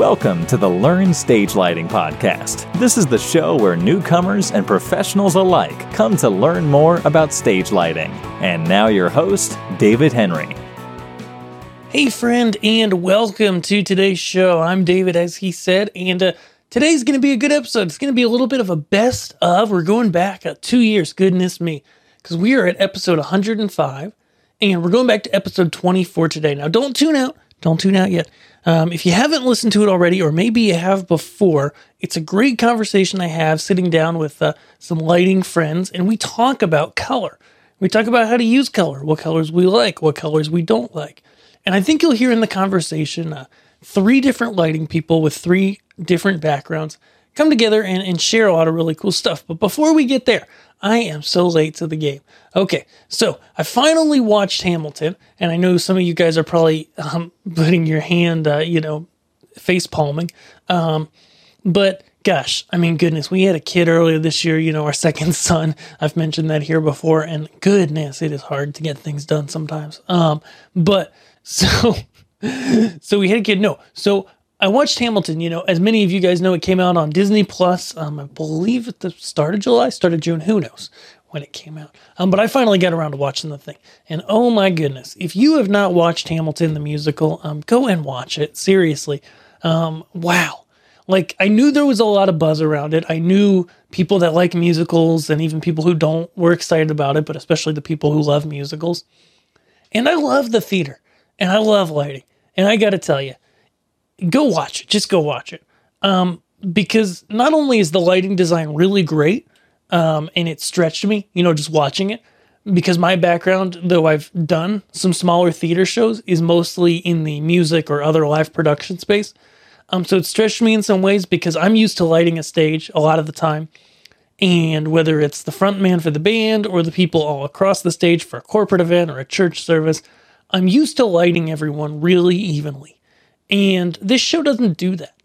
Welcome to the Learn Stage Lighting Podcast. This is the show where newcomers and professionals alike come to learn more about stage lighting. And now your host, David Henry. Hey friend, and welcome to today's show. I'm David, as he said, and today's going to be a good episode. It's going to be a little bit of a best of. We're going back 2 years, goodness me, because we are at episode 105, and we're going back to episode 24 today. Now don't tune out. Don't tune out yet. If you haven't listened to it already, or maybe you have before, it's a great conversation I have sitting down with some lighting friends, and we talk about color. We talk about how to use color, what colors we like, what colors we don't like. And I think you'll hear in the conversation three different lighting people with three different backgrounds come together and share a lot of really cool stuff. But before we get there, I am so late to the game. Okay, so I finally watched Hamilton, and I know some of you guys are probably putting your hand, face palming. But gosh, I mean, goodness, we had a kid earlier this year, our second son. I've mentioned that here before, and goodness, it is hard to get things done sometimes. So we had a kid. So I watched Hamilton. As many of you guys know, it came out on Disney Plus, I believe at the start of July, start of June, who knows when it came out. But I finally got around to watching the thing. And oh my goodness, if you have not watched Hamilton the musical, go and watch it, seriously. Wow. Like, I knew there was a lot of buzz around it. I knew people that like musicals and even people who don't were excited about it, but especially the people who love musicals. And I love the theater, and I love lighting. And I got to tell you, go watch it. Just go watch it. Because not only is the lighting design really great, and it stretched me, just watching it, because my background, though I've done some smaller theater shows, is mostly in the music or other live production space. So it stretched me in some ways because I'm used to lighting a stage a lot of the time. And whether it's the front man for the band or the people all across the stage for a corporate event or a church service, I'm used to lighting everyone really evenly. And this show doesn't do that.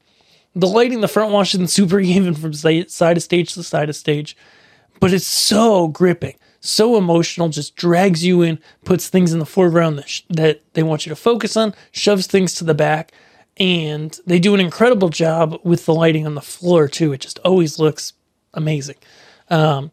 The lighting, the front wash isn't super even from side of stage to side of stage, but it's so gripping, so emotional, just drags you in, puts things in the foreground that they want you to focus on, shoves things to the back, and they do an incredible job with the lighting on the floor too. It just always looks amazing. And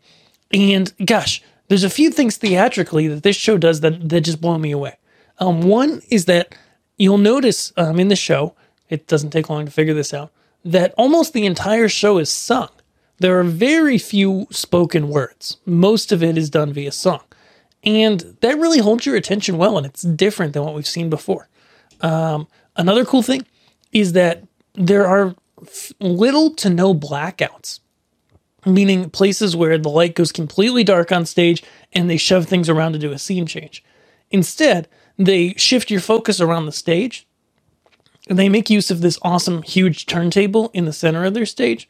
gosh, there's a few things theatrically that this show does that just blow me away. One is that you'll notice in the show, it doesn't take long to figure this out, that almost the entire show is sung. There are very few spoken words. Most of it is done via song. And that really holds your attention well, and it's different than what we've seen before. Another cool thing is that there are little to no blackouts, meaning places where the light goes completely dark on stage and they shove things around to do a scene change. Instead, they shift your focus around the stage, and they make use of this awesome, huge turntable in the center of their stage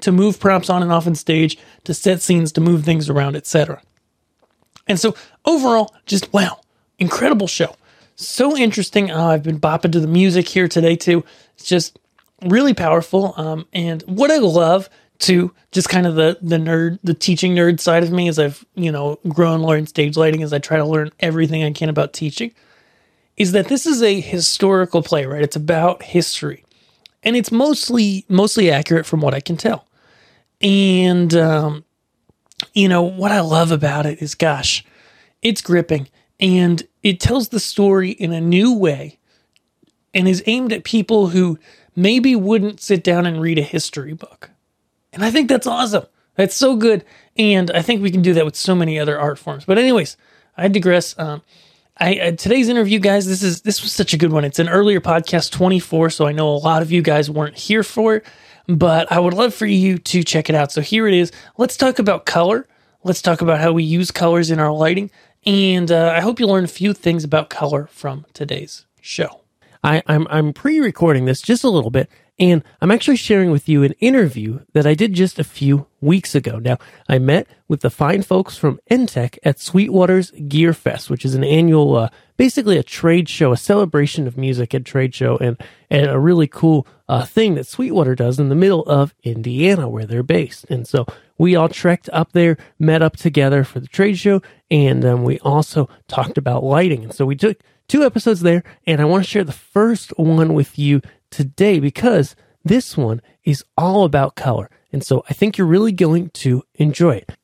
to move props on and off in stage, to set scenes, to move things around, etc. And so, overall, just wow, incredible show. So interesting. I've been bopping to the music here today, too. It's just really powerful. And what I love, too, just kind of the teaching nerd side of me as I've, grown, learned stage lighting, as I try to learn everything I can about teaching, is that this is a historical play, right? It's about history. And it's mostly accurate from what I can tell. And, what I love about it is, gosh, it's gripping. And it tells the story in a new way and is aimed at people who maybe wouldn't sit down and read a history book. And I think that's awesome. That's so good. And I think we can do that with so many other art forms. But anyways, I digress. Today's interview, guys, this was such a good one. It's an earlier podcast, 24, so I know a lot of you guys weren't here for it, but I would love for you to check it out. So here it is. Let's talk about color. Let's talk about how we use colors in our lighting. And I hope you learn a few things about color from today's show. I'm pre-recording this just a little bit, and I'm actually sharing with you an interview that I did just a few weeks ago. Now, I met with the fine folks from ENTTEC at Sweetwater's Gear Fest, which is an annual, basically a trade show, a celebration of music and trade show, and a really cool thing that Sweetwater does in the middle of Indiana, where they're based. And so we all trekked up there, met up together for the trade show, and we also talked about lighting. And so we took 2 episodes there, and I want to share the first one with you today because this one is all about color. And so I think you're really going to enjoy it.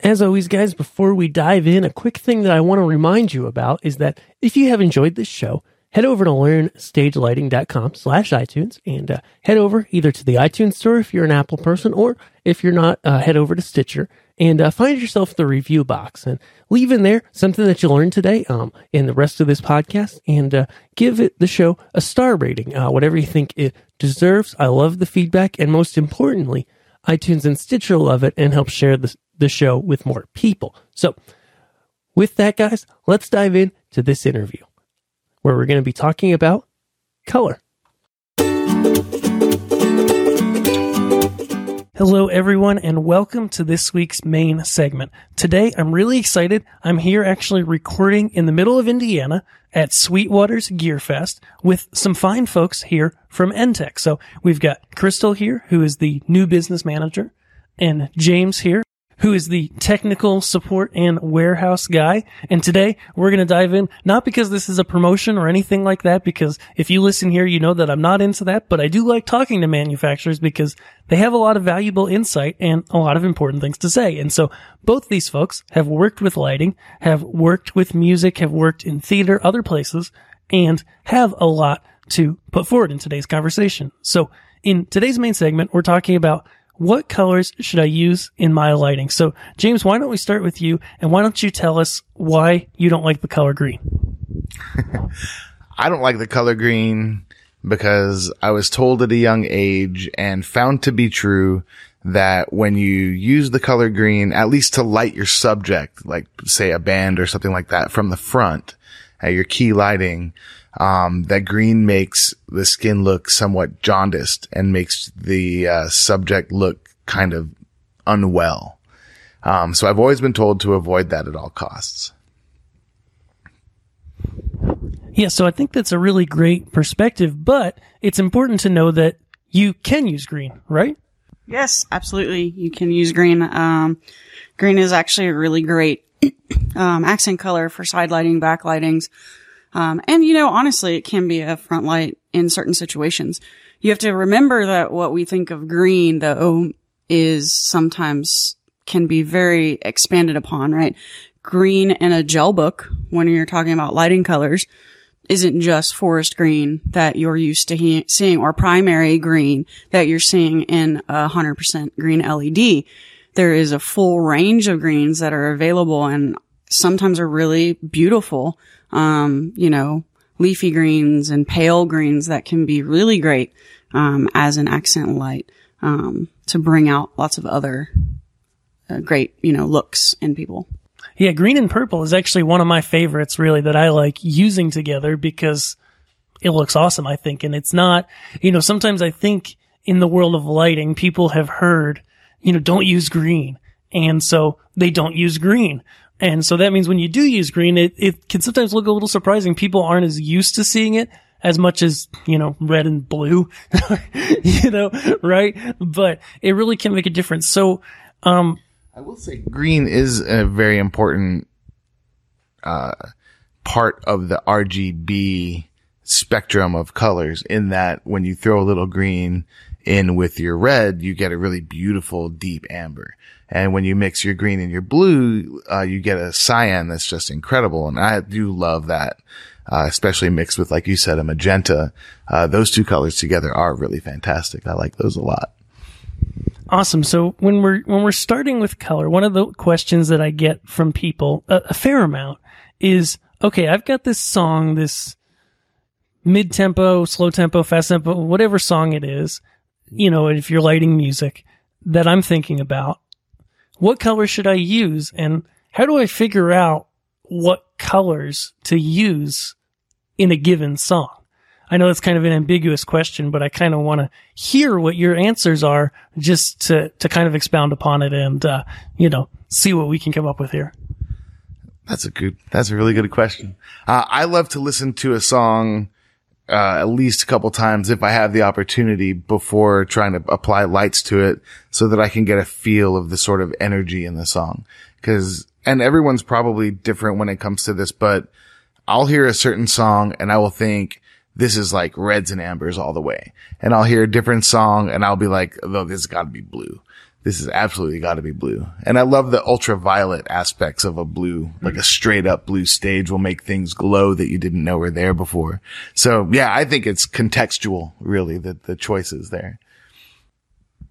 As always, guys, before we dive in, a quick thing that I want to remind you about is that if you have enjoyed this show, head over to LearnStageLighting.com/iTunes and head over either to the iTunes store if you're an Apple person, or if you're not, head over to Stitcher and find yourself the review box and leave in there something that you learned today in the rest of this podcast, and give it, the show, a star rating, whatever you think it deserves. I love the feedback, and most importantly, iTunes and Stitcher love it and help share the show with more people. So with that, guys, let's dive in to this interview where we're going to be talking about color. Hello, everyone, and welcome to this week's main segment. Today, I'm really excited. I'm here actually recording in the middle of Indiana at Sweetwater's Gear Fest with some fine folks here from ENTTEC. So we've got Crystal here, who is the new business manager, and James here, who is the technical support and warehouse guy. And today we're going to dive in, not because this is a promotion or anything like that, because if you listen here, you know that I'm not into that, but I do like talking to manufacturers because they have a lot of valuable insight and a lot of important things to say. And so both these folks have worked with lighting, have worked with music, have worked in theater, other places, and have a lot to put forward in today's conversation. So in today's main segment, we're talking about what colors should I use in my lighting? So, James, why don't we start with you, and why don't you tell us why you don't like the color green? I don't like the color green because I was told at a young age and found to be true that when you use the color green, at least to light your subject, like, say, a band or something like that from the front, your key lighting, that green makes the skin look somewhat jaundiced and makes the subject look kind of unwell. So I've always been told to avoid that at all costs. Yeah, so I think that's a really great perspective, but it's important to know that you can use green, right? Yes, absolutely. You can use green. Green is actually a really great accent color for side lighting, back lightings. And you know, honestly, it can be a front light in certain situations. You have to remember that what we think of green, though, is sometimes can be very expanded upon, right? Green in a gel book, when you're talking about lighting colors, isn't just forest green that you're used to seeing, or primary green that you're seeing in 100% green LED. There is a full range of greens that are available and sometimes are really beautiful. You know, leafy greens and pale greens that can be really great, as an accent light, to bring out lots of other great, you know, looks in people. Yeah. Green and purple is actually one of my favorites, really, that I like using together because it looks awesome, I think. And it's not, you know, sometimes I think in the world of lighting, people have heard, you know, don't use green. And so they don't use green. And so that means when you do use green, it can sometimes look a little surprising. People aren't as used to seeing it as much as, you know, red and blue, you know, right? But it really can make a difference. So, I will say green is a very important, part of the RGB spectrum of colors, in that when you throw a little green in with your red, you get a really beautiful deep amber. And when you mix your green and your blue, you get a cyan that's just incredible. And I do love that, especially mixed with, like you said, a magenta. Those two colors together are really fantastic. I like those a lot. Awesome. So when we're starting with color, one of the questions that I get from people, a fair amount, is, okay, I've got this song, this mid-tempo, slow tempo, fast tempo, whatever song it is, you know, if you're lighting music, that I'm thinking about. What color should I use, and how do I figure out what colors to use in a given song? I know that's kind of an ambiguous question, but I kind of want to hear what your answers are, just to kind of expound upon it and, you know, see what we can come up with here. That's a really good question. I love to listen to a song at least a couple times if I have the opportunity before trying to apply lights to it, so that I can get a feel of the sort of energy in the song. And everyone's probably different when it comes to this, but I'll hear a certain song and I will think this is like reds and ambers all the way. And I'll hear a different song and I'll be like, oh, this has got to be blue. This has absolutely got to be blue. And I love the ultraviolet aspects of a blue, like a straight up blue stage will make things glow that you didn't know were there before. So yeah, I think it's contextual, really, that the choices there.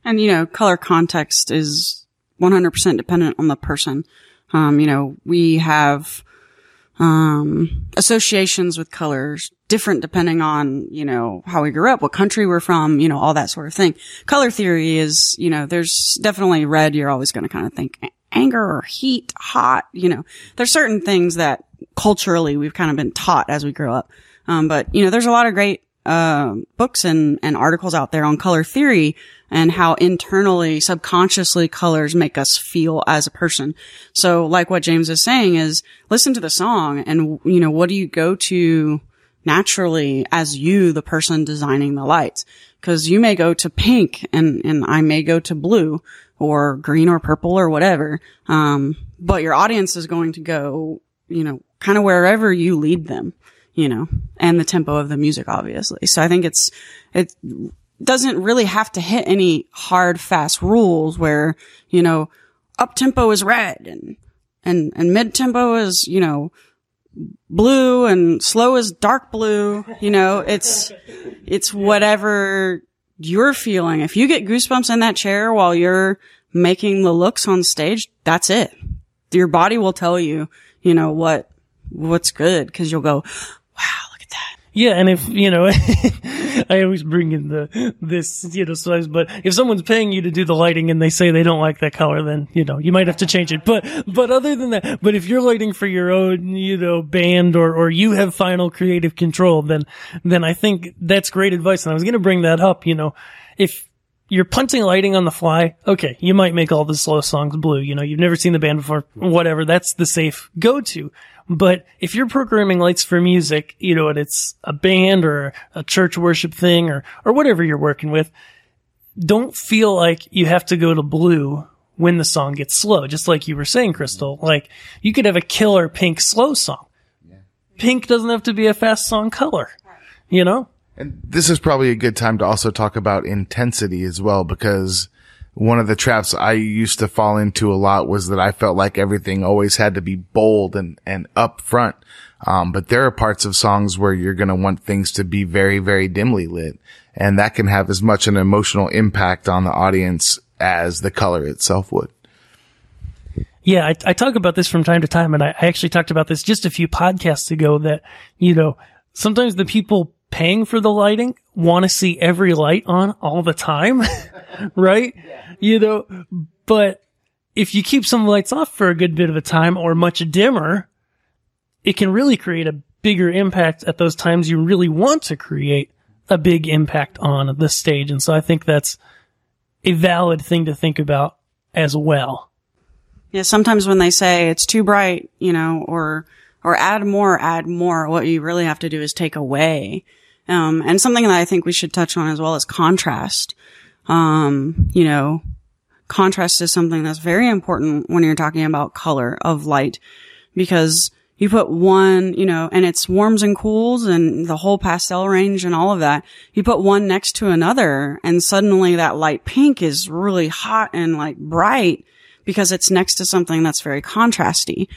And, you know, color context is 100% dependent on the person. You know, we have associations with colors different depending on, you know, how we grew up, what country we're from, you know, all that sort of thing. Color theory is, you know, there's definitely red. You're always going to kind of think anger or heat, hot, you know, there's certain things that culturally we've kind of been taught as we grow up. But, you know, there's a lot of great books and articles out there on color theory and how internally, subconsciously colors make us feel as a person. So like what James is saying is listen to the song and, you know, what do you go to naturally as you, the person designing the lights? Because you may go to pink and I may go to blue or green or purple or whatever. But your audience is going to go, you know, kind of wherever you lead them, you know, and the tempo of the music, obviously. So I think it doesn't really have to hit any hard, fast rules where, you know, up tempo is red and mid tempo is, you know, blue and slow is dark blue. You know, it's whatever you're feeling. If you get goosebumps in that chair while you're making the looks on stage, that's it. Your body will tell you, you know, what's good. 'Cause you'll go, wow, look at that. Yeah. And if, you know, I always bring in this, you know, slides, but if someone's paying you to do the lighting and they say they don't like that color, then, you know, you might have to change it. But other than that, but if you're lighting for your own, you know, band or you have final creative control, then I think that's great advice. And I was going to bring that up, you know, if you're punting lighting on the fly, okay, you might make all the slow songs blue. You know, you've never seen the band before, whatever. That's the safe go-to. But if you're programming lights for music, you know, and it's a band or a church worship thing or whatever you're working with, don't feel like you have to go to blue when the song gets slow. Just like you were saying, Crystal, like you could have a killer pink slow song. Yeah. Pink doesn't have to be a fast song color, you know? And this is probably a good time to also talk about intensity as well, because one of the traps I used to fall into a lot was that I felt like everything always had to be bold and up front. But there are parts of songs where you're going to want things to be very, very dimly lit. And that can have as much an emotional impact on the audience as the color itself would. Yeah, I talk about this from time to time. And I actually talked about this just a few podcasts ago that, you know, sometimes the people paying for the lighting want to see every light on all the time, right? Yeah. You know, but if you keep some lights off for a good bit of a time or much dimmer, it can really create a bigger impact at those times you really want to create a big impact on the stage. And so I think that's a valid thing to think about as well. Yeah, sometimes when they say it's too bright, you know, or add more, what you really have to do is take away. And something that I think we should touch on as well is contrast. You know, contrast is something that's very important when you're talking about color of light, because you put one, you know, and it's warms and cools and the whole pastel range and all of that. You put one next to another and suddenly that light pink is really hot and like bright because it's next to something that's very contrasty.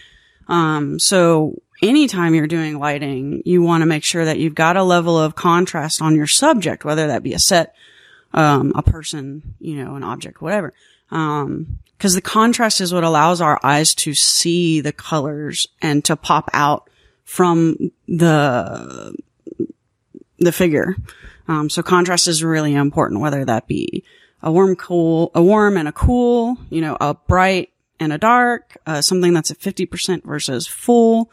So anytime you're doing lighting, you want to make sure that you've got a level of contrast on your subject, whether that be a set, a person, you know, an object, whatever. 'Cause the contrast is what allows our eyes to see the colors and to pop out from the figure. So contrast is really important, whether that be a warm and a cool, you know, a bright and a dark, something that's at 50% versus full.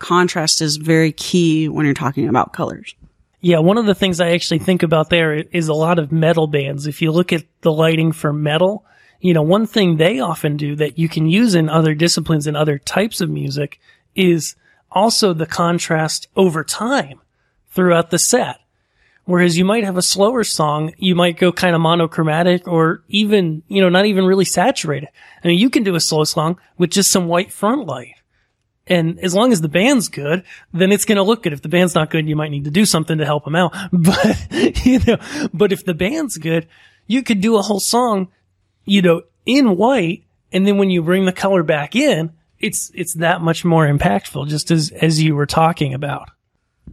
Contrast is very key when you're talking about colors. Yeah, one of the things I actually think about there is a lot of metal bands. If you look at the lighting for metal, you know, one thing they often do that you can use in other disciplines and other types of music is also the contrast over time throughout the set. Whereas you might have a slower song, you might go kind of monochromatic or even, you know, not even really saturated. I mean, you can do a slow song with just some white front light And as long as the band's good, then it's going to look good. If the band's not good, you might need to do something to help them out. But, you know, but if the band's good, you could do a whole song, you know, in white. And then when you bring the color back in, it's that much more impactful, just as you were talking about.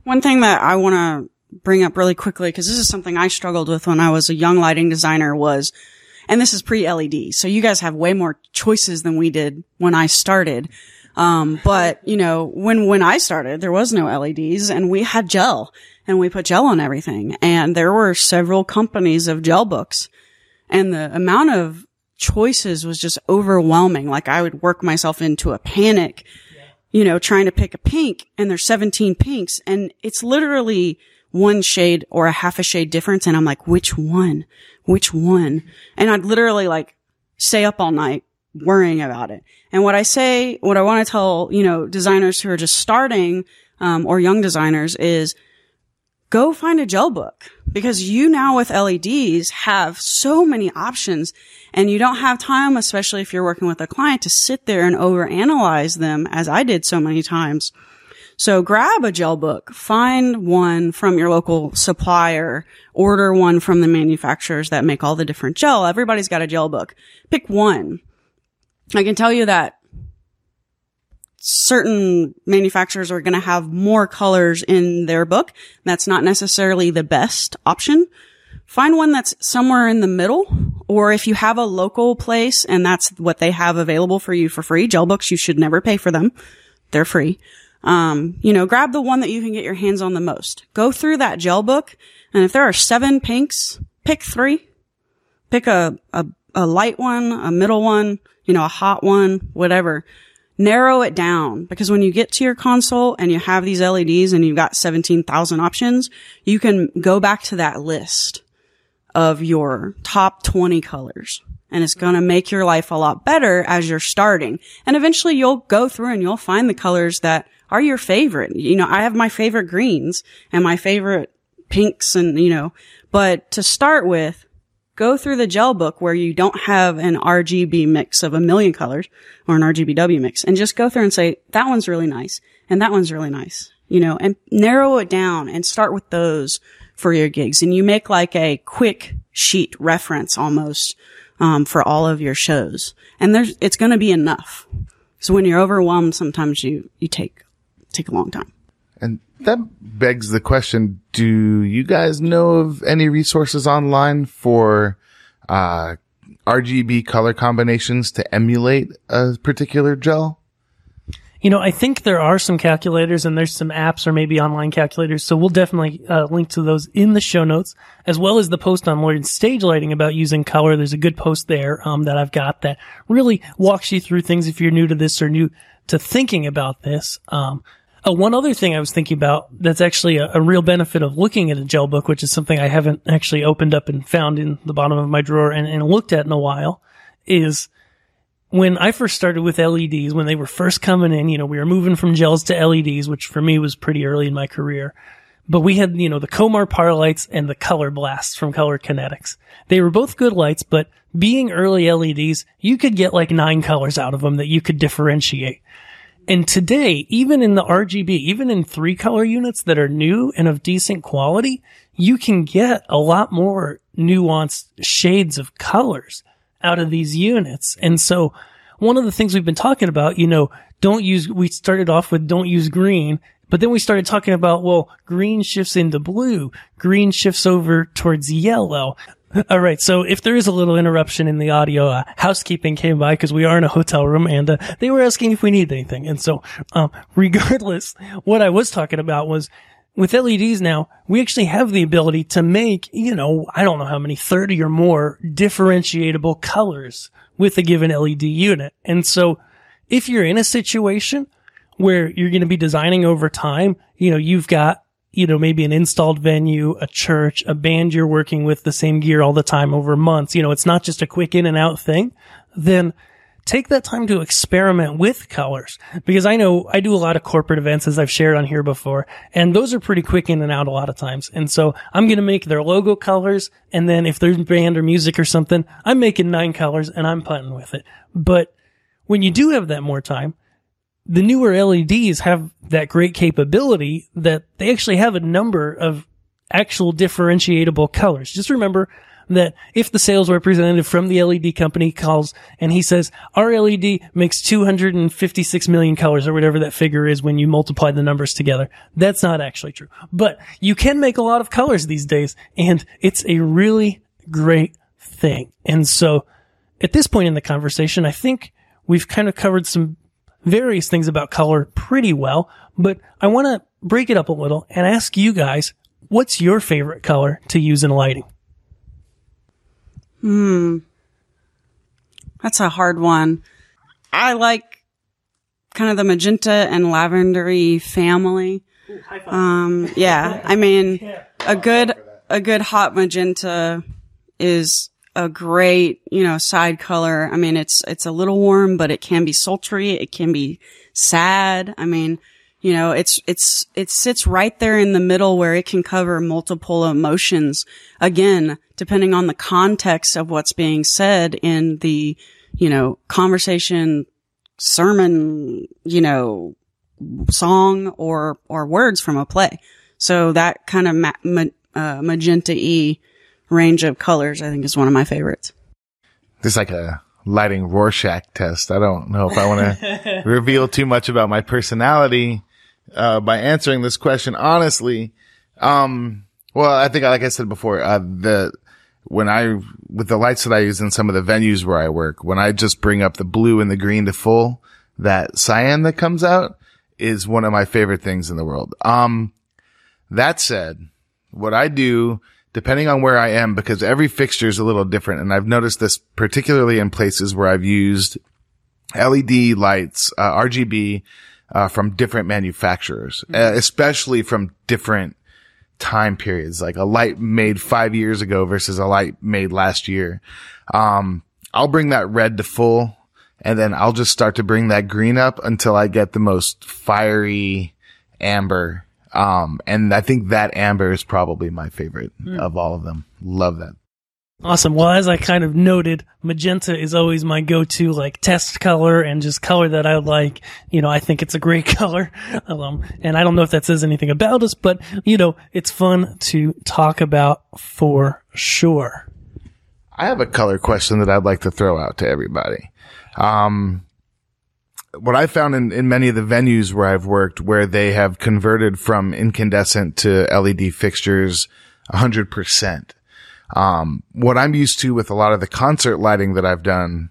One thing that I want to bring up really quickly, because this is something I struggled with when I was a young lighting designer, was, and this is pre-LED, so you guys have way more choices than we did when I started. But, you know, when I started, there was no LEDs, and we had gel, and we put gel on everything. And there were several companies of gel books, and the amount of choices was just overwhelming. Like, I would work myself into a panic, you know, trying to pick a pink, and there's 17 pinks, and it's literally one shade or a half a shade difference. And I'm like, which one? Which one? And I'd literally, like, stay up all night worrying about it. And what I want to tell, you know, designers who are just starting, or young designers, is go find a gel book, because you now with LEDs have so many options, and you don't have time, especially if you're working with a client, to sit there and overanalyze them, as I did so many times. So grab a gel book, find one from your local supplier, order one from the manufacturers that make all the different gel. Everybody's got a gel book. Pick one. I can tell you that certain manufacturers are going to have more colors in their book. That's not necessarily the best option. Find one that's somewhere in the middle, or if you have a local place and that's what they have available for you for free. Gel books, you should never pay for them. They're free. You know, grab the one that you can get your hands on the most. Go through that gel book, and if there are 7 pinks, pick 3. Pick a light one, a middle one, you know, a hot one, whatever. Narrow it down, because when you get to your console and you have these LEDs and you've got 17,000 options, you can go back to that list of your top 20 colors, and it's going to make your life a lot better as you're starting. And eventually you'll go through and you'll find the colors that are your favorite. You know, I have my favorite greens and my favorite pinks, and, you know, but to start with, go through the gel book where you don't have an RGB mix of a million colors or an RGBW mix, and just go through and say, that one's really nice, and that one's really nice, you know, and narrow it down and start with those for your gigs. And you make like a quick sheet reference almost, for all of your shows. And it's going to be enough. So when you're overwhelmed, sometimes you take a long time. And that begs the question, do you guys know of any resources online for RGB color combinations to emulate a particular gel? You know, I think there are some calculators, and there's some apps or maybe online calculators, so we'll definitely link to those in the show notes, as well as the post on Learn's Stage Lighting about using color. There's a good post there that I've got that really walks you through things if you're new to this or new to thinking about this. One other thing I was thinking about that's actually a real benefit of looking at a gel book, which is something I haven't actually opened up and found in the bottom of my drawer and looked at in a while, is when I first started with LEDs, when they were first coming in, you know, we were moving from gels to LEDs, which for me was pretty early in my career. But we had, you know, the Komar Par lights and the Color Blasts from Color Kinetics. They were both good lights, but being early LEDs, you could get like 9 colors out of them that you could differentiate. And today, even in the RGB, even in 3 color units that are new and of decent quality, you can get a lot more nuanced shades of colors out of these units. And so one of the things we've been talking about, you know, we started off with don't use green, but then we started talking about, well, green shifts into blue, green shifts over towards yellow. All right, so if there is a little interruption in the audio, housekeeping came by because we are in a hotel room, and they were asking if we needed anything. And so regardless, what I was talking about was with LEDs now, we actually have the ability to make, you know, I don't know how many, 30 or more differentiable colors with a given LED unit. And so if you're in a situation where you're going to be designing over time, you know, you've got, you know, maybe an installed venue, a church, a band you're working with, the same gear all the time over months, you know, it's not just a quick in and out thing, then take that time to experiment with colors. Because I know I do a lot of corporate events, as I've shared on here before, and those are pretty quick in and out a lot of times. And so I'm going to make their logo colors, and then if there's band or music or something, I'm making 9 colors and I'm putting with it. But when you do have that more time, the newer LEDs have that great capability that they actually have a number of actual differentiatable colors. Just remember that if the sales representative from the LED company calls and he says, our LED makes 256 million colors or whatever that figure is when you multiply the numbers together, that's not actually true. But you can make a lot of colors these days, and it's a really great thing. And so at this point in the conversation, I think we've kind of covered some various things about color pretty well, but I want to break it up a little and ask you guys, what's your favorite color to use in lighting? That's a hard one. I like kind of the magenta and lavendery family. Ooh, high five. Yeah, I mean, a good hot magenta is a great, side color. I mean, it's a little warm, but it can be sultry. It can be sad. I mean, it sits right there in the middle where it can cover multiple emotions. Again, depending on the context of what's being said in the, conversation, sermon, song or words from a play. So that kind of magenta-y range of colors, I think, is one of my favorites. There's like a lighting Rorschach test. I don't know if I want to reveal too much about my personality by answering this question honestly. Well, I think, like I said before, with the lights that I use in some of the venues where I work, when I just bring up the blue and the green to full, that cyan that comes out is one of my favorite things in the world. That said, what I do, depending on where I am, because every fixture is a little different, and I've noticed this particularly in places where I've used LED lights, RGB, from different manufacturers, especially from different time periods, like a light made 5 years ago versus a light made last year. I'll bring that red to full, and then I'll just start to bring that green up until I get the most fiery amber. And I think that amber is probably my favorite of all of them. Love that. Awesome. Well, as I kind of noted, magenta is always my go-to, test color and just color that I like. I think it's a great color. And I don't know if that says anything about us, but, it's fun to talk about for sure. I have a color question that I'd like to throw out to everybody. What I found in many of the venues where I've worked, where they have converted from incandescent to LED fixtures 100%. What I'm used to with a lot of the concert lighting that I've done,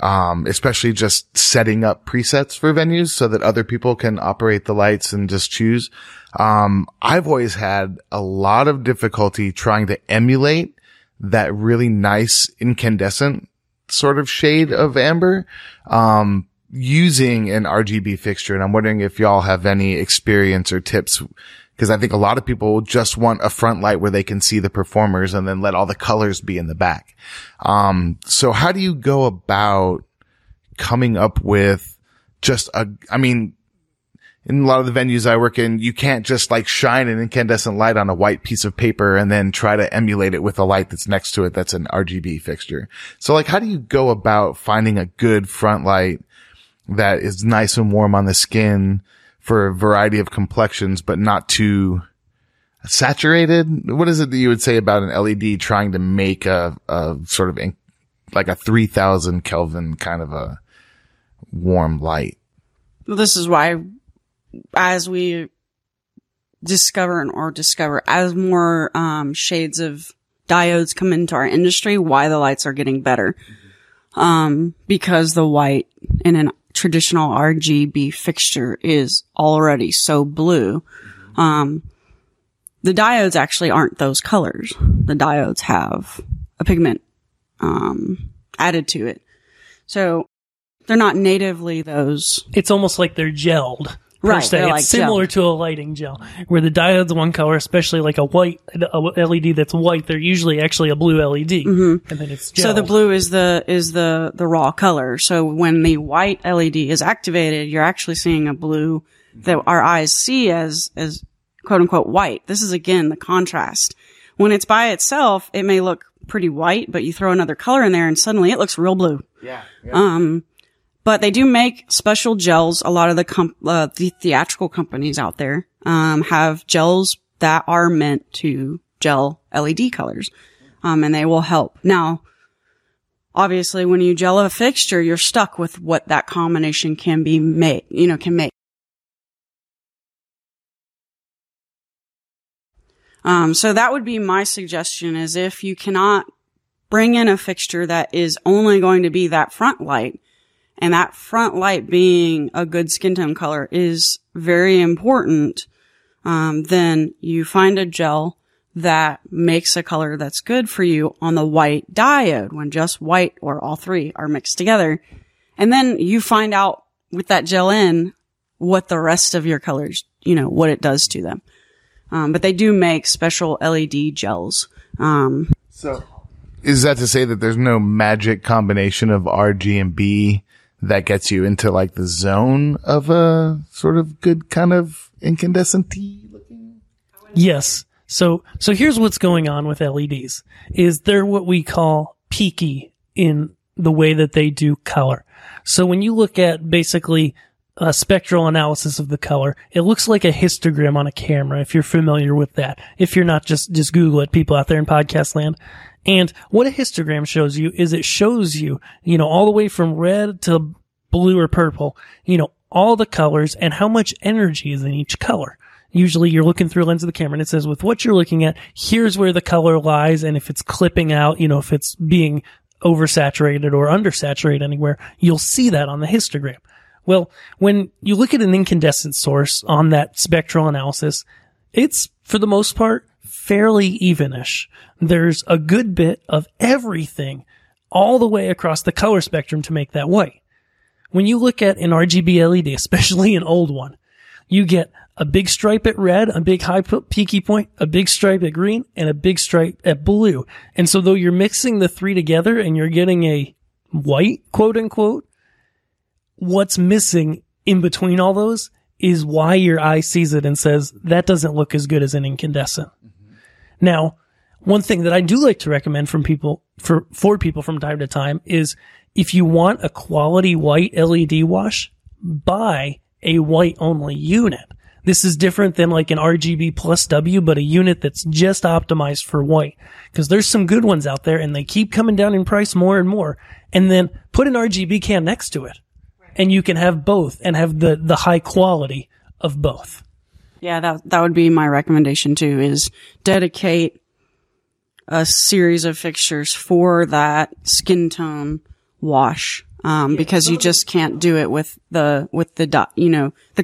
especially just setting up presets for venues so that other people can operate the lights and just choose. I've always had a lot of difficulty trying to emulate that really nice incandescent sort of shade of amber. Using an RGB fixture, and I'm wondering if y'all have any experience or tips, because I think a lot of people just want a front light where they can see the performers and then let all the colors be in the back. So how do you go about coming up with just in a lot of the venues I work in, you can't just shine an incandescent light on a white piece of paper and then try to emulate it with a light that's next to it that's an RGB fixture. So how do you go about finding a good front light that is nice and warm on the skin for a variety of complexions, but not too saturated? What is it that you would say about an LED trying to make a sort of a 3000 Kelvin kind of a warm light? Well, this is why, as we discover as more shades of diodes come into our industry, why the lights are getting better. Because the white in a traditional RGB fixture is already so blue. The diodes actually aren't those colors. The diodes have a pigment added to it. So they're not natively those. It's almost like they're gelled. Right. It's similar to a lighting gel where the diode's one color, especially like a LED that's white. They're usually actually a blue LED. Mm-hmm. And then it's gelled. So the blue is the raw color. So when the white LED is activated, you're actually seeing a blue that our eyes see as quote unquote white. This is again, the contrast. When it's by itself, it may look pretty white, but you throw another color in there and suddenly it looks real blue. Yeah. But they do make special gels. A lot of the theatrical companies out there have gels that are meant to gel LED colors, and they will help. Now, obviously, when you gel a fixture, you're stuck with what that combination can be made, can make. So that would be my suggestion, is if you cannot bring in a fixture that is only going to be that front light, and that front light being a good skin tone color is very important, then you find a gel that makes a color that's good for you on the white diode, when just white or all three are mixed together. And then you find out with that gel in what the rest of your colors, what it does to them. But they do make special LED gels. So is that to say that there's no magic combination of RG and B that gets you into like the zone of a sort of good kind of incandescent-y looking? Yes. So here's what's going on with LEDs, is they're what we call peaky in the way that they do color. So when you look at basically a spectral analysis of the color, it looks like a histogram on a camera, if you're familiar with that. If you're not, just Google it, people out there in podcast land. And what a histogram shows you is it shows you, all the way from red to blue or purple, all the colors and how much energy is in each color. Usually you're looking through a lens of the camera and it says with what you're looking at, here's where the color lies, and if it's clipping out, if it's being oversaturated or undersaturated anywhere, you'll see that on the histogram. Well, when you look at an incandescent source on that spectral analysis, it's, for the most part, fairly even-ish. There's a good bit of everything all the way across the color spectrum to make that white. When you look at an RGB LED, especially an old one, you get a big stripe at red, a big high peaky point, a big stripe at green, and a big stripe at blue. And so though you're mixing the three together and you're getting a white, quote-unquote, what's missing in between all those is why your eye sees it and says, that doesn't look as good as an incandescent. Mm-hmm. Now, one thing that I do like to recommend from people, for people from time to time, is if you want a quality white LED wash, buy a white-only unit. This is different than like an RGB plus W, but a unit that's just optimized for white. Because there's some good ones out there, and they keep coming down in price more and more. And then put an RGB can next to it, and you can have both and have the high quality of both. Yeah, that would be my recommendation too, is dedicate a series of fixtures for that skin tone wash. Because you just can't do it with the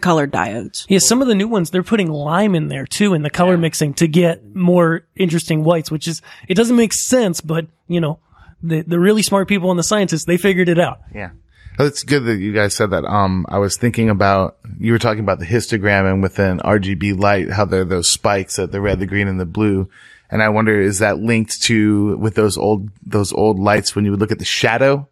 colored diodes. Yeah, some of the new ones, they're putting lime in there too in the color mixing to get more interesting whites, which is, it doesn't make sense, but the really smart people and the scientists, they figured it out. Yeah. It's good that you guys said that. I was thinking about, you were talking about the histogram and within RGB light, how there are those spikes at the red, the green, and the blue. And I wonder, is that linked to, with those old lights, when you would look at the shadow,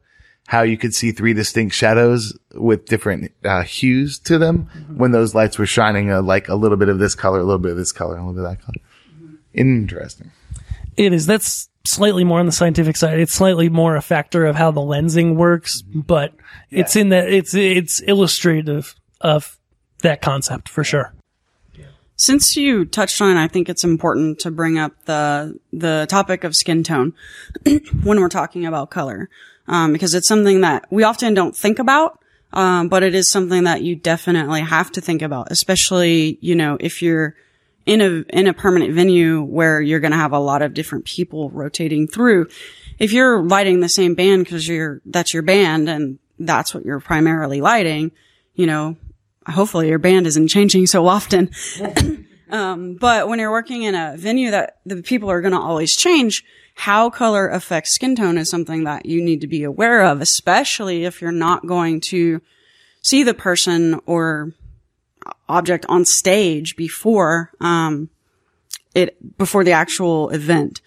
how you could see three distinct shadows with different hues to them, mm-hmm. when those lights were shining, like a little bit of this color, a little bit of this color, a little bit of that color. Mm-hmm. Interesting. It is. That's slightly more on the scientific side. It's slightly more a factor of how the lensing works, but it's in that it's illustrative of that concept for sure. Since you touched on, I think it's important to bring up the topic of skin tone when we're talking about color, because it's something that we often don't think about, but it is something that you definitely have to think about, especially, if you're in a permanent venue where you're going to have a lot of different people rotating through. If you're lighting the same band because that's your band and that's what you're primarily lighting, hopefully your band isn't changing so often. But when you're working in a venue that the people are going to always change, how color affects skin tone is something that you need to be aware of, especially if you're not going to see the person or object on stage before the actual event.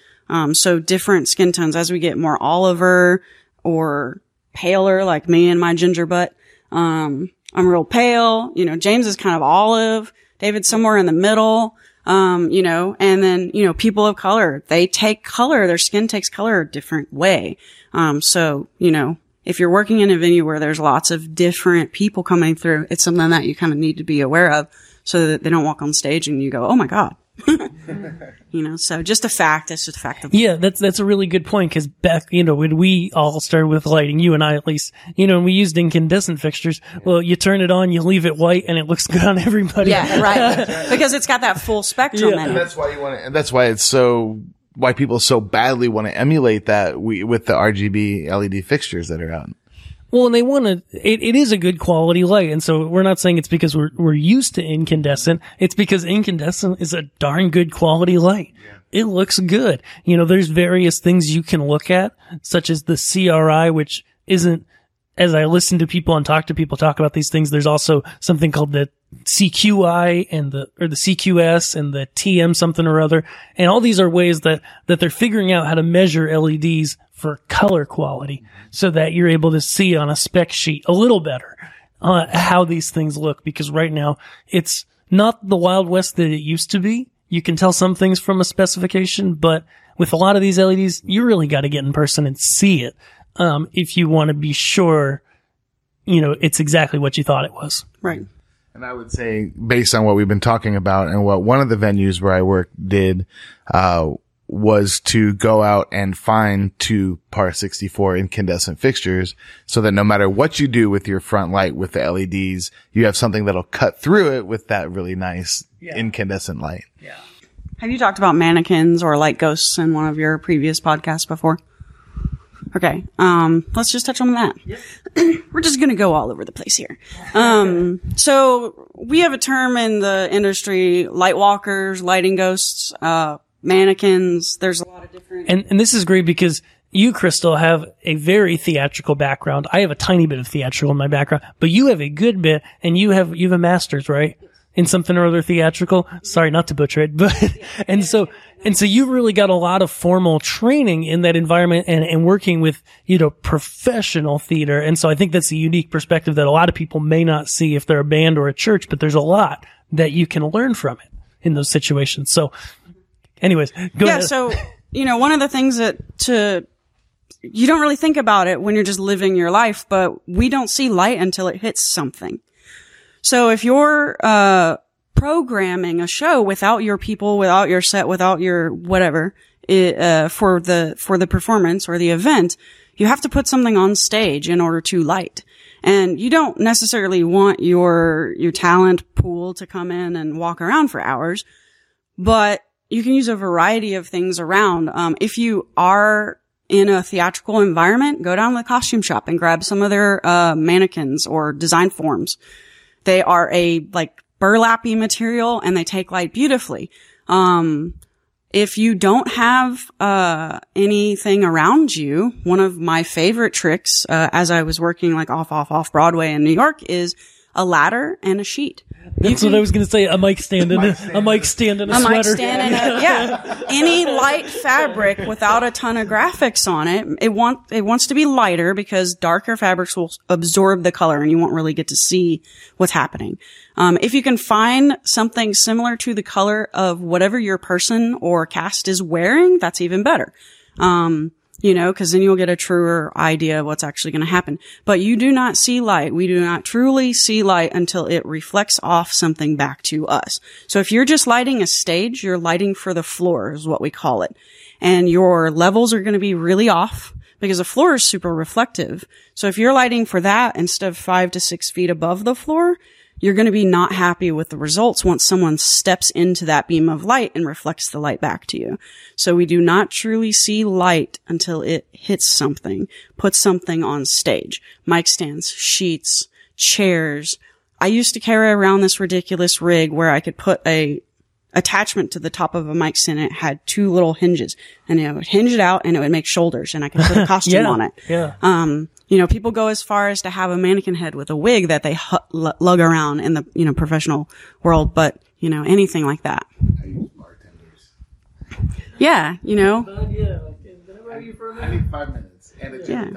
So different skin tones, as we get more Oliver or paler, like me and my ginger butt. I'm real pale. James is kind of olive. David's somewhere in the middle. And then, people of color, their skin takes color a different way. So, if you're working in a venue where there's lots of different people coming through, it's something that you kind of need to be aware of so that they don't walk on stage and you go, oh my God. You know, so just a fact. That's just a fact. Yeah, that's a really good point, because back, you know, when we all started with lighting, you and I at least, you know, we used incandescent fixtures. Well, you turn it on, you leave it white, and it looks good on everybody. Yeah, right. Because it's got that full spectrum. Yeah. And that's why you want to, and that's why it's so, why people so badly want to emulate that with the RGB LED fixtures that are out. Well, and they want to, it is a good quality light. And so we're not saying it's because we're used to incandescent. It's because incandescent is a darn good quality light. Yeah. It looks good. You know, there's various things you can look at, such as the CRI, which isn't, as I listen to people and talk to people talk about these things, there's also something called the CQI and the CQS and the TM something or other. And all these are ways that they're figuring out how to measure LEDs for color quality so that you're able to see on a spec sheet a little better how these things look, because right now it's not the Wild West that it used to be. You can tell some things from a specification, but with a lot of these LEDs, you really got to get in person and see it if you want to be sure, you know, it's exactly what you thought it was. Right. And I would say, based on what we've been talking about and what one of the venues where I work did was to go out and find two par 64 incandescent fixtures so that no matter what you do with your front light with the LEDs, you have something that'll cut through it with that really nice incandescent light. Yeah. Have you talked about mannequins or light ghosts in one of your previous podcasts before? Okay, let's just touch on that. Yep. We're just going to go all over the place here. So we have a term in the industry, light walkers, lighting ghosts, mannequins. There's a lot of different... And this is great because you, Crystal, have a very theatrical background. I have a tiny bit of theatrical in my background, but you have a good bit, and you have a master's, right? In something or other theatrical. Sorry, not to butcher it, but, and so you really got a lot of formal training in that environment and working with, you know, professional theater. And so I think that's a unique perspective that a lot of people may not see if they're a band or a church, but there's a lot that you can learn from it in those situations. So anyways, go ahead. Yeah. So, you know, one of the things you don't really think about it when you're just living your life, but we don't see light until it hits something. So if you're programming a show without your people, without your set, without your whatever for the performance or the event, you have to put something on stage in order to light. And you don't necessarily want your talent pool to come in and walk around for hours, but you can use a variety of things around. If you are in a theatrical environment, go down to the costume shop and grab some of their mannequins or design forms. They are a, like, burlappy material, and they take light beautifully. If you don't have anything around you, one of my favorite tricks as I was working, like, off Broadway in New York is a ladder and a sheet. That's what I was going to say, a mic stand and a sweater. Yeah. Any light fabric without a ton of graphics on it. It wants to be lighter because darker fabrics will absorb the color and you won't really get to see what's happening. If you can find something similar to the color of whatever your person or cast is wearing, that's even better. You know, because then you'll get a truer idea of what's actually going to happen. But you do not see light. We do not truly see light until it reflects off something back to us. So if you're just lighting a stage, you're lighting for the floor is what we call it. And your levels are going to be really off because the floor is super reflective. So if you're lighting for that instead of 5 to 6 feet above the floor, you're going to be not happy with the results once someone steps into that beam of light and reflects the light back to you. So we do not truly see light until it hits something, puts something on stage. Mic stands, sheets, chairs. I used to carry around this ridiculous rig where I could put a attachment to the top of a mic stand. It had two little hinges, and it would hinge it out and it would make shoulders, and I could put a costume on it. Yeah. You know, people go as far as to have a mannequin head with a wig that they lug around in the, you know, professional world, but, you know, anything like that. I use bartenders. Yeah, you know. I need 5 minutes and a gym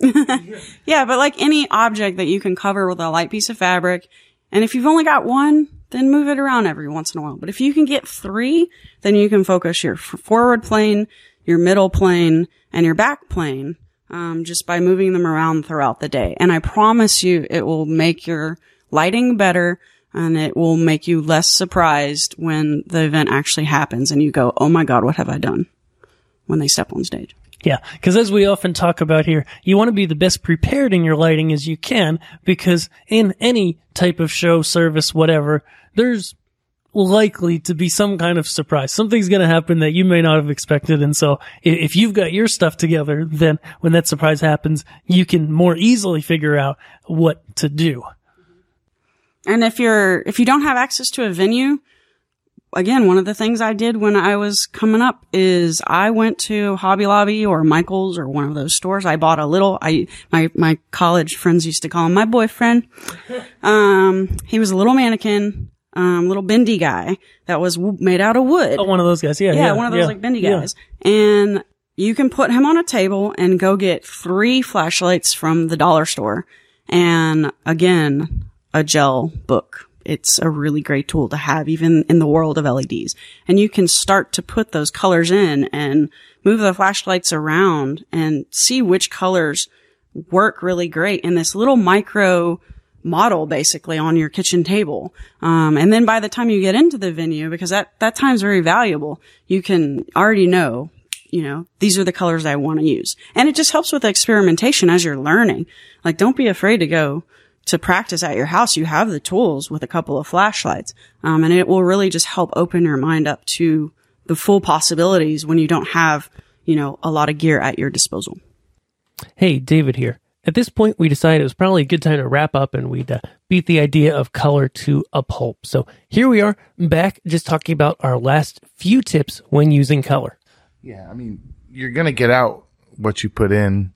time, please. Yeah, but like any object that you can cover with a light piece of fabric, and if you've only got one, then move it around every once in a while. But if you can get three, then you can focus your forward plane, your middle plane, and your back plane just by moving them around throughout the day. And I promise you it will make your lighting better, and it will make you less surprised when the event actually happens and you go, oh my God, what have I done, when they step on stage. Yeah, because as we often talk about here, you want to be the best prepared in your lighting as you can, because in any type of show, service, whatever, there's likely to be some kind of surprise. Something's going to happen that you may not have expected. And so if you've got your stuff together, then when that surprise happens, you can more easily figure out what to do. And if you don't have access to a venue, again, one of the things I did when I was coming up is I went to Hobby Lobby or Michaels or one of those stores. I bought a little, my college friends used to call him my boyfriend. He was a little mannequin, little bendy guy that was made out of wood. Oh, one of those guys. Yeah. One of those like bendy guys. Yeah. And you can put him on a table and go get 3 flashlights from the dollar store. And again, a gel book. It's a really great tool to have, even in the world of LEDs. And you can start to put those colors in and move the flashlights around and see which colors work really great in this little micro model, basically, on your kitchen table. And then by the time you get into the venue, because that time's very valuable, you can already know, these are the colors I want to use. And it just helps with experimentation as you're learning. Like, don't be afraid to go to practice at your house. You have the tools with a couple of flashlights. And it will really just help open your mind up to the full possibilities when you don't have, a lot of gear at your disposal. Hey, David here. At this point, we decided it was probably a good time to wrap up, and we'd beat the idea of color to a pulp. So here we are back, just talking about our last few tips when using color. Yeah, you're going to get out what you put in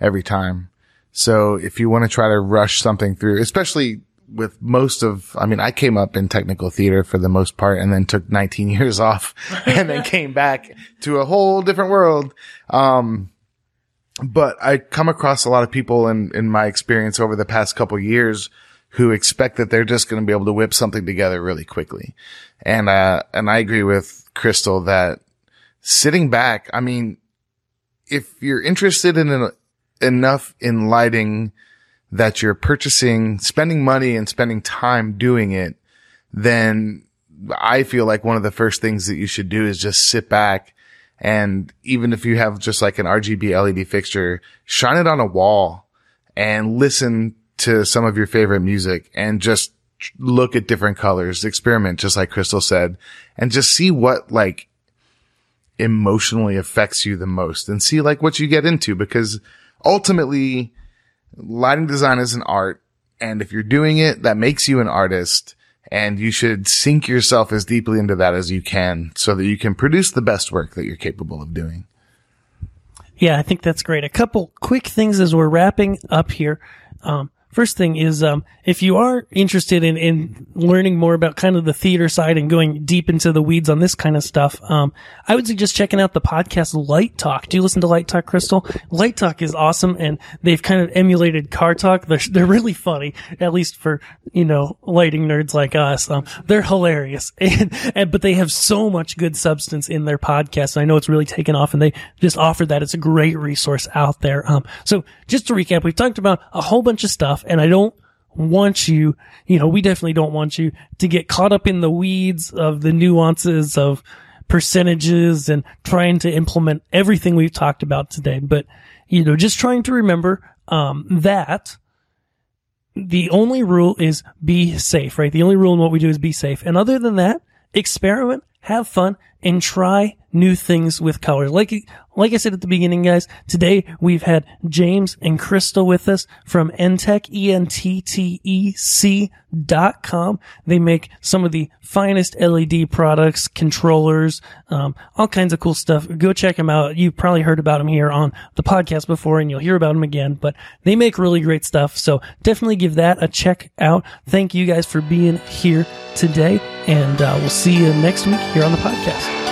every time. So if you want to try to rush something through, especially with most of, I came up in technical theater for the most part, and then took 19 years off and then came back to a whole different world. But I come across a lot of people in my experience over the past couple of years who expect that they're just going to be able to whip something together really quickly. And I agree with Crystal that sitting back, if you're interested in enough in lighting that you're spending money and spending time doing it, then I feel like one of the first things that you should do is just sit back. And even if you have just like an RGB LED fixture, shine it on a wall and listen to some of your favorite music and just look at different colors, experiment, just like Crystal said, and just see what like emotionally affects you the most and see like what you get into, because ultimately, lighting design is an art, and if you're doing it, that makes you an artist, and you should sink yourself as deeply into that as you can so that you can produce the best work that you're capable of doing. Yeah, I think that's great. A couple quick things as we're wrapping up here. First thing is, if you are interested in learning more about kind of the theater side and going deep into the weeds on this kind of stuff, I would suggest checking out the podcast Light Talk. Do you listen to Light Talk, Crystal? Light Talk is awesome, and they've kind of emulated Car Talk. They're really funny, at least for, lighting nerds like us. They're hilarious, but they have so much good substance in their podcast, and I know it's really taken off, and they just offer that. It's a great resource out there. So just to recap, we've talked about a whole bunch of stuff. And I don't want you, we definitely don't want you to get caught up in the weeds of the nuances of percentages and trying to implement everything we've talked about today. But, just trying to remember, that the only rule is be safe, right? The only rule in what we do is be safe. And other than that, experiment, have fun, and try new things with color. Like I said at the beginning, guys, today we've had James and Crystal with us from ENTTEC, ENTTEC.com. They make some of the finest LED products, controllers, all kinds of cool stuff. Go check them out. You've probably heard about them here on the podcast before, and you'll hear about them again, but they make really great stuff. So definitely give that a check out. Thank you guys for being here today, and we'll see you next week here on the podcast.